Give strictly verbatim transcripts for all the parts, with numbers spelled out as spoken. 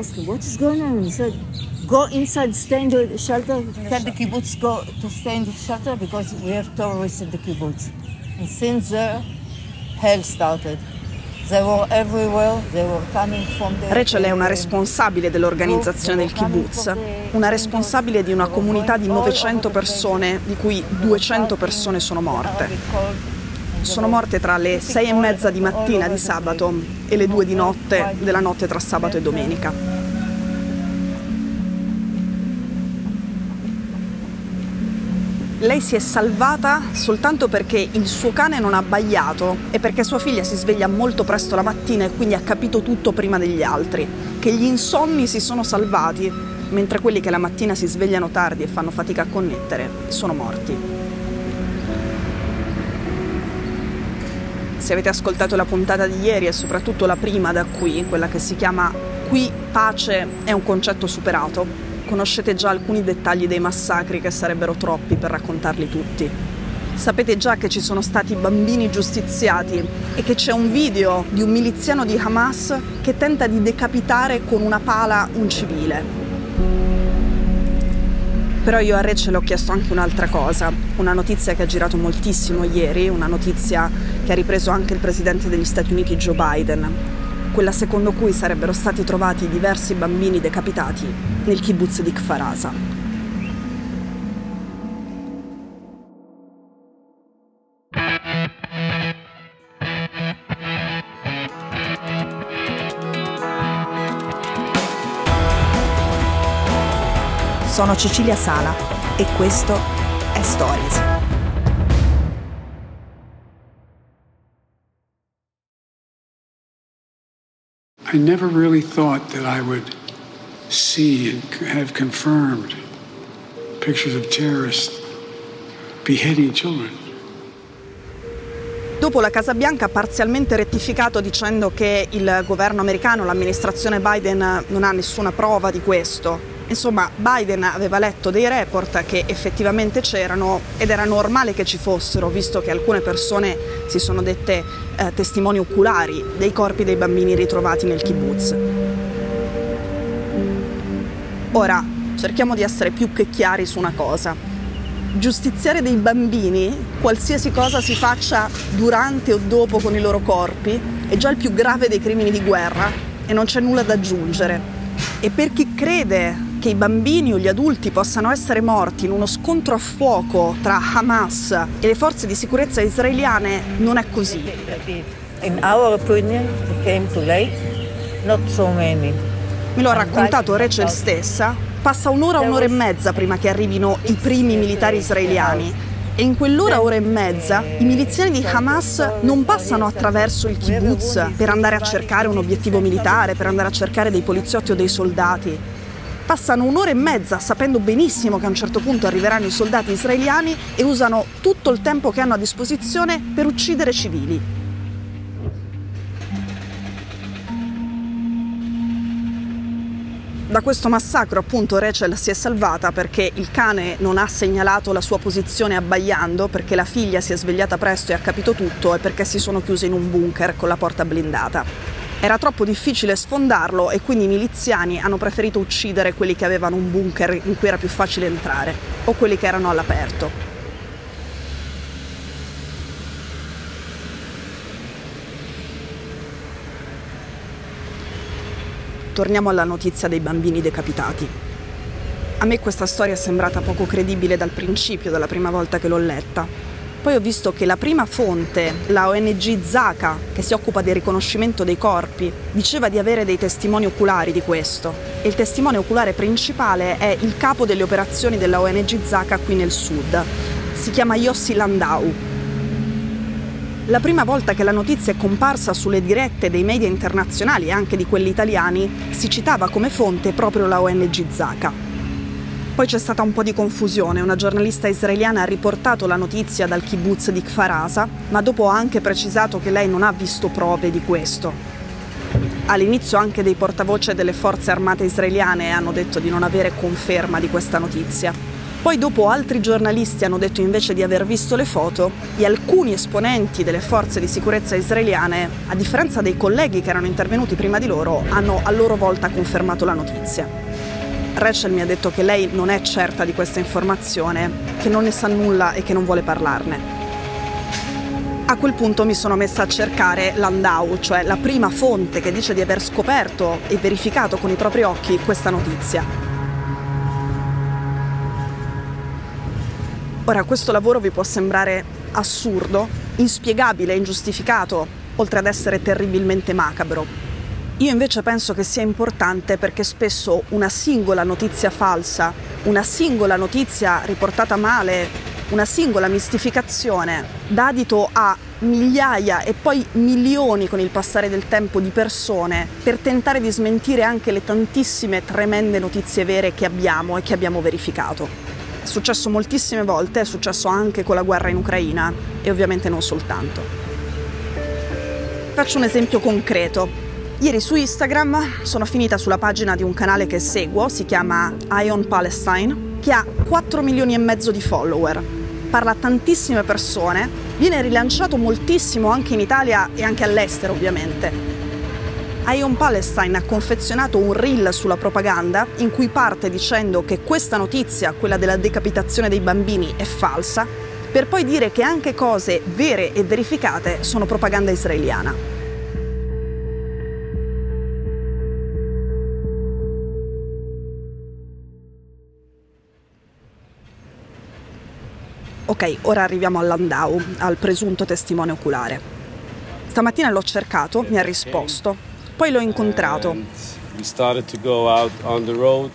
asked him, what is going on? He said, go inside, stay in the shelter, tell the kibbutz go to stay in the shelter because we have terrorists in the kibbutz. And since there, hell started. Rachel è una responsabile dell'organizzazione del kibbutz, una responsabile di una comunità di novecento persone, di cui duecento persone sono morte. Sono morte tra le sei e mezza di mattina di sabato e le due di notte della notte tra sabato e domenica. Lei si è salvata soltanto perché il suo cane non ha abbaiato e perché sua figlia si sveglia molto presto la mattina e quindi ha capito tutto prima degli altri, che gli insonni si sono salvati, mentre quelli che la mattina si svegliano tardi e fanno fatica a connettere sono morti. Se avete ascoltato la puntata di ieri e soprattutto la prima da qui, quella che si chiama Qui pace è un concetto superato, conoscete già alcuni dettagli dei massacri che sarebbero troppi per raccontarli tutti. Sapete già che ci sono stati bambini giustiziati e che c'è un video di un miliziano di Hamas che tenta di decapitare con una pala un civile. Però io a Rachel ho chiesto anche un'altra cosa, una notizia che ha girato moltissimo ieri, una notizia che ha ripreso anche il presidente degli Stati Uniti Joe Biden. Quella secondo cui sarebbero stati trovati diversi bambini decapitati nel kibbutz di Kfar Aza. Sono Cecilia Sala e questo è Stories. I never really thought that I would see and have confirmed pictures of terrorists beheading children. Dopo la Casa Bianca ha parzialmente rettificato dicendo che il governo americano, l'amministrazione Biden, non ha nessuna prova di questo. Insomma, Biden aveva letto dei report che effettivamente c'erano ed era normale che ci fossero, visto che alcune persone si sono dette Eh, testimoni oculari dei corpi dei bambini ritrovati nel kibbutz. Ora, cerchiamo di essere più che chiari su una cosa. Giustiziare dei bambini, qualsiasi cosa si faccia durante o dopo con i loro corpi, è già il più grave dei crimini di guerra e non c'è nulla da aggiungere. E per chi crede che i bambini o gli adulti possano essere morti in uno scontro a fuoco tra Hamas e le forze di sicurezza israeliane non è così. In our opinion, it came too late. Not so many. Me lo ha raccontato Rachel stessa. Passa un'ora, un'ora e mezza prima che arrivino i primi militari israeliani. E in quell'ora, ora e mezza, i miliziani di Hamas non passano attraverso il kibbutz per andare a cercare un obiettivo militare, per andare a cercare dei poliziotti o dei soldati. Passano un'ora e mezza sapendo benissimo che a un certo punto arriveranno i soldati israeliani e usano tutto il tempo che hanno a disposizione per uccidere civili. Da questo massacro, appunto, Rachel si è salvata perché il cane non ha segnalato la sua posizione abbaiando, perché la figlia si è svegliata presto e ha capito tutto e perché si sono chiuse in un bunker con la porta blindata. Era troppo difficile sfondarlo e quindi i miliziani hanno preferito uccidere quelli che avevano un bunker in cui era più facile entrare o quelli che erano all'aperto. Torniamo alla notizia dei bambini decapitati. A me questa storia è sembrata poco credibile dal principio, dalla prima volta che l'ho letta. Poi ho visto che la prima fonte, la O N G Zaka, che si occupa del riconoscimento dei corpi, diceva di avere dei testimoni oculari di questo. E il testimone oculare principale è il capo delle operazioni della O N G Zaka qui nel sud. Si chiama Yossi Landau. La prima volta che la notizia è comparsa sulle dirette dei media internazionali e anche di quelli italiani, si citava come fonte proprio la O N G Zaka. Poi c'è stata un po' di confusione, una giornalista israeliana ha riportato la notizia dal kibbutz di Kfar Aza, ma dopo ha anche precisato che lei non ha visto prove di questo. All'inizio anche dei portavoce delle forze armate israeliane hanno detto di non avere conferma di questa notizia. Poi dopo altri giornalisti hanno detto invece di aver visto le foto e alcuni esponenti delle forze di sicurezza israeliane, a differenza dei colleghi che erano intervenuti prima di loro, hanno a loro volta confermato la notizia. Rachel mi ha detto che lei non è certa di questa informazione, che non ne sa nulla e che non vuole parlarne. A quel punto mi sono messa a cercare Landau, cioè la prima fonte che dice di aver scoperto e verificato con i propri occhi questa notizia. Ora, questo lavoro vi può sembrare assurdo, inspiegabile, ingiustificato, oltre ad essere terribilmente macabro. Io invece penso che sia importante perché spesso una singola notizia falsa, una singola notizia riportata male, una singola mistificazione dà adito a migliaia e poi milioni con il passare del tempo di persone per tentare di smentire anche le tantissime tremende notizie vere che abbiamo e che abbiamo verificato. È successo moltissime volte, è successo anche con la guerra in Ucraina e ovviamente non soltanto. Faccio un esempio concreto. Ieri su Instagram sono finita sulla pagina di un canale che seguo, si chiama Eye on Palestine, che ha quattro milioni e mezzo di follower. Parla a tantissime persone, viene rilanciato moltissimo anche in Italia e anche all'estero ovviamente. Eye on Palestine ha confezionato un reel sulla propaganda in cui parte dicendo che questa notizia, quella della decapitazione dei bambini, è falsa, per poi dire che anche cose vere e verificate sono propaganda israeliana. Ok, ora arriviamo a Landau, al presunto testimone oculare. Stamattina l'ho cercato, mi ha risposto. Poi l'ho incontrato. We started to go out on the road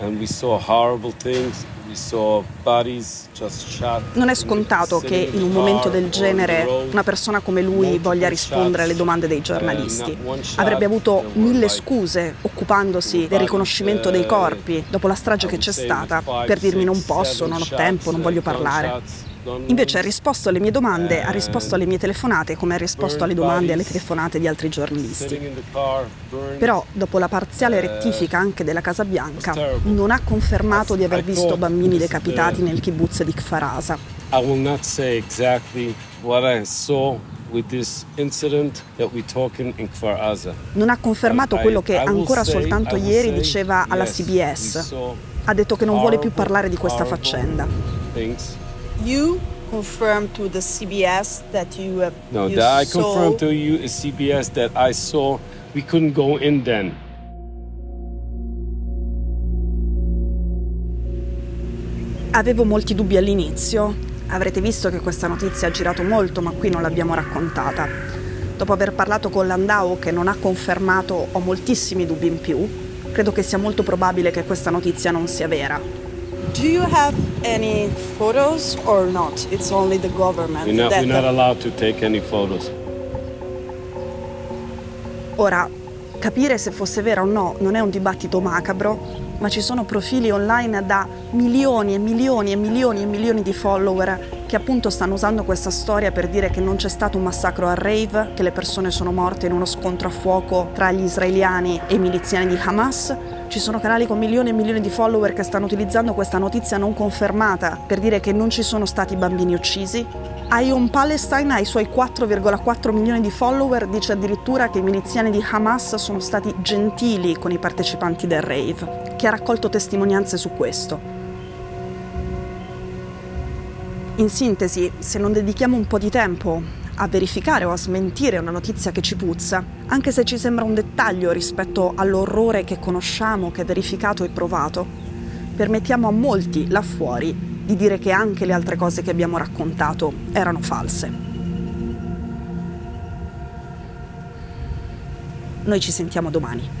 and we saw horrible things. We saw bodies just shot. Non è scontato che in un momento del genere una persona come lui voglia rispondere alle domande dei giornalisti. Avrebbe avuto mille scuse occupandosi del riconoscimento dei corpi dopo la strage che c'è stata per dirmi non posso, non ho tempo, non voglio parlare. Invece ha risposto alle mie domande, ha risposto alle mie telefonate, come ha risposto alle domande e alle telefonate di altri giornalisti. Però, dopo la parziale rettifica anche della Casa Bianca, non ha confermato di aver visto bambini decapitati nel kibbutz di Kfar Aza. I will not say exactly what I saw with this incident that we talking in Kfar Aza. Non ha confermato quello che ancora soltanto ieri diceva alla C B S. Ha detto che non vuole più parlare di questa faccenda. You confirmed to the C B S that you have No, you that I saw... confirmed to you is C B S that I saw we couldn't go in then. Avevo molti dubbi all'inizio. Avrete visto che questa notizia ha girato molto, ma qui non l'abbiamo raccontata. Dopo aver parlato con Landau, che non ha confermato, ho moltissimi dubbi in più. Credo che sia molto probabile che questa notizia non sia vera. Do you have any photos or not? It's only the government. We're not, that we're not allowed to take any photos. Ora, capire se fosse vera o no non è un dibattito macabro, ma ci sono profili online da milioni e milioni e milioni e milioni di follower che appunto stanno usando questa storia per dire che non c'è stato un massacro a rave, che le persone sono morte in uno scontro a fuoco tra gli israeliani e i miliziani di Hamas. Ci sono canali con milioni e milioni di follower che stanno utilizzando questa notizia non confermata per dire che non ci sono stati bambini uccisi. Eye on Palestine, ai suoi quattro virgola quattro milioni di follower, dice addirittura che i miliziani di Hamas sono stati gentili con i partecipanti del rave, che ha raccolto testimonianze su questo. In sintesi, se non dedichiamo un po' di tempo a verificare o a smentire una notizia che ci puzza, anche se ci sembra un dettaglio rispetto all'orrore che conosciamo, che è verificato e provato, permettiamo a molti là fuori di dire che anche le altre cose che abbiamo raccontato erano false. Noi ci sentiamo domani.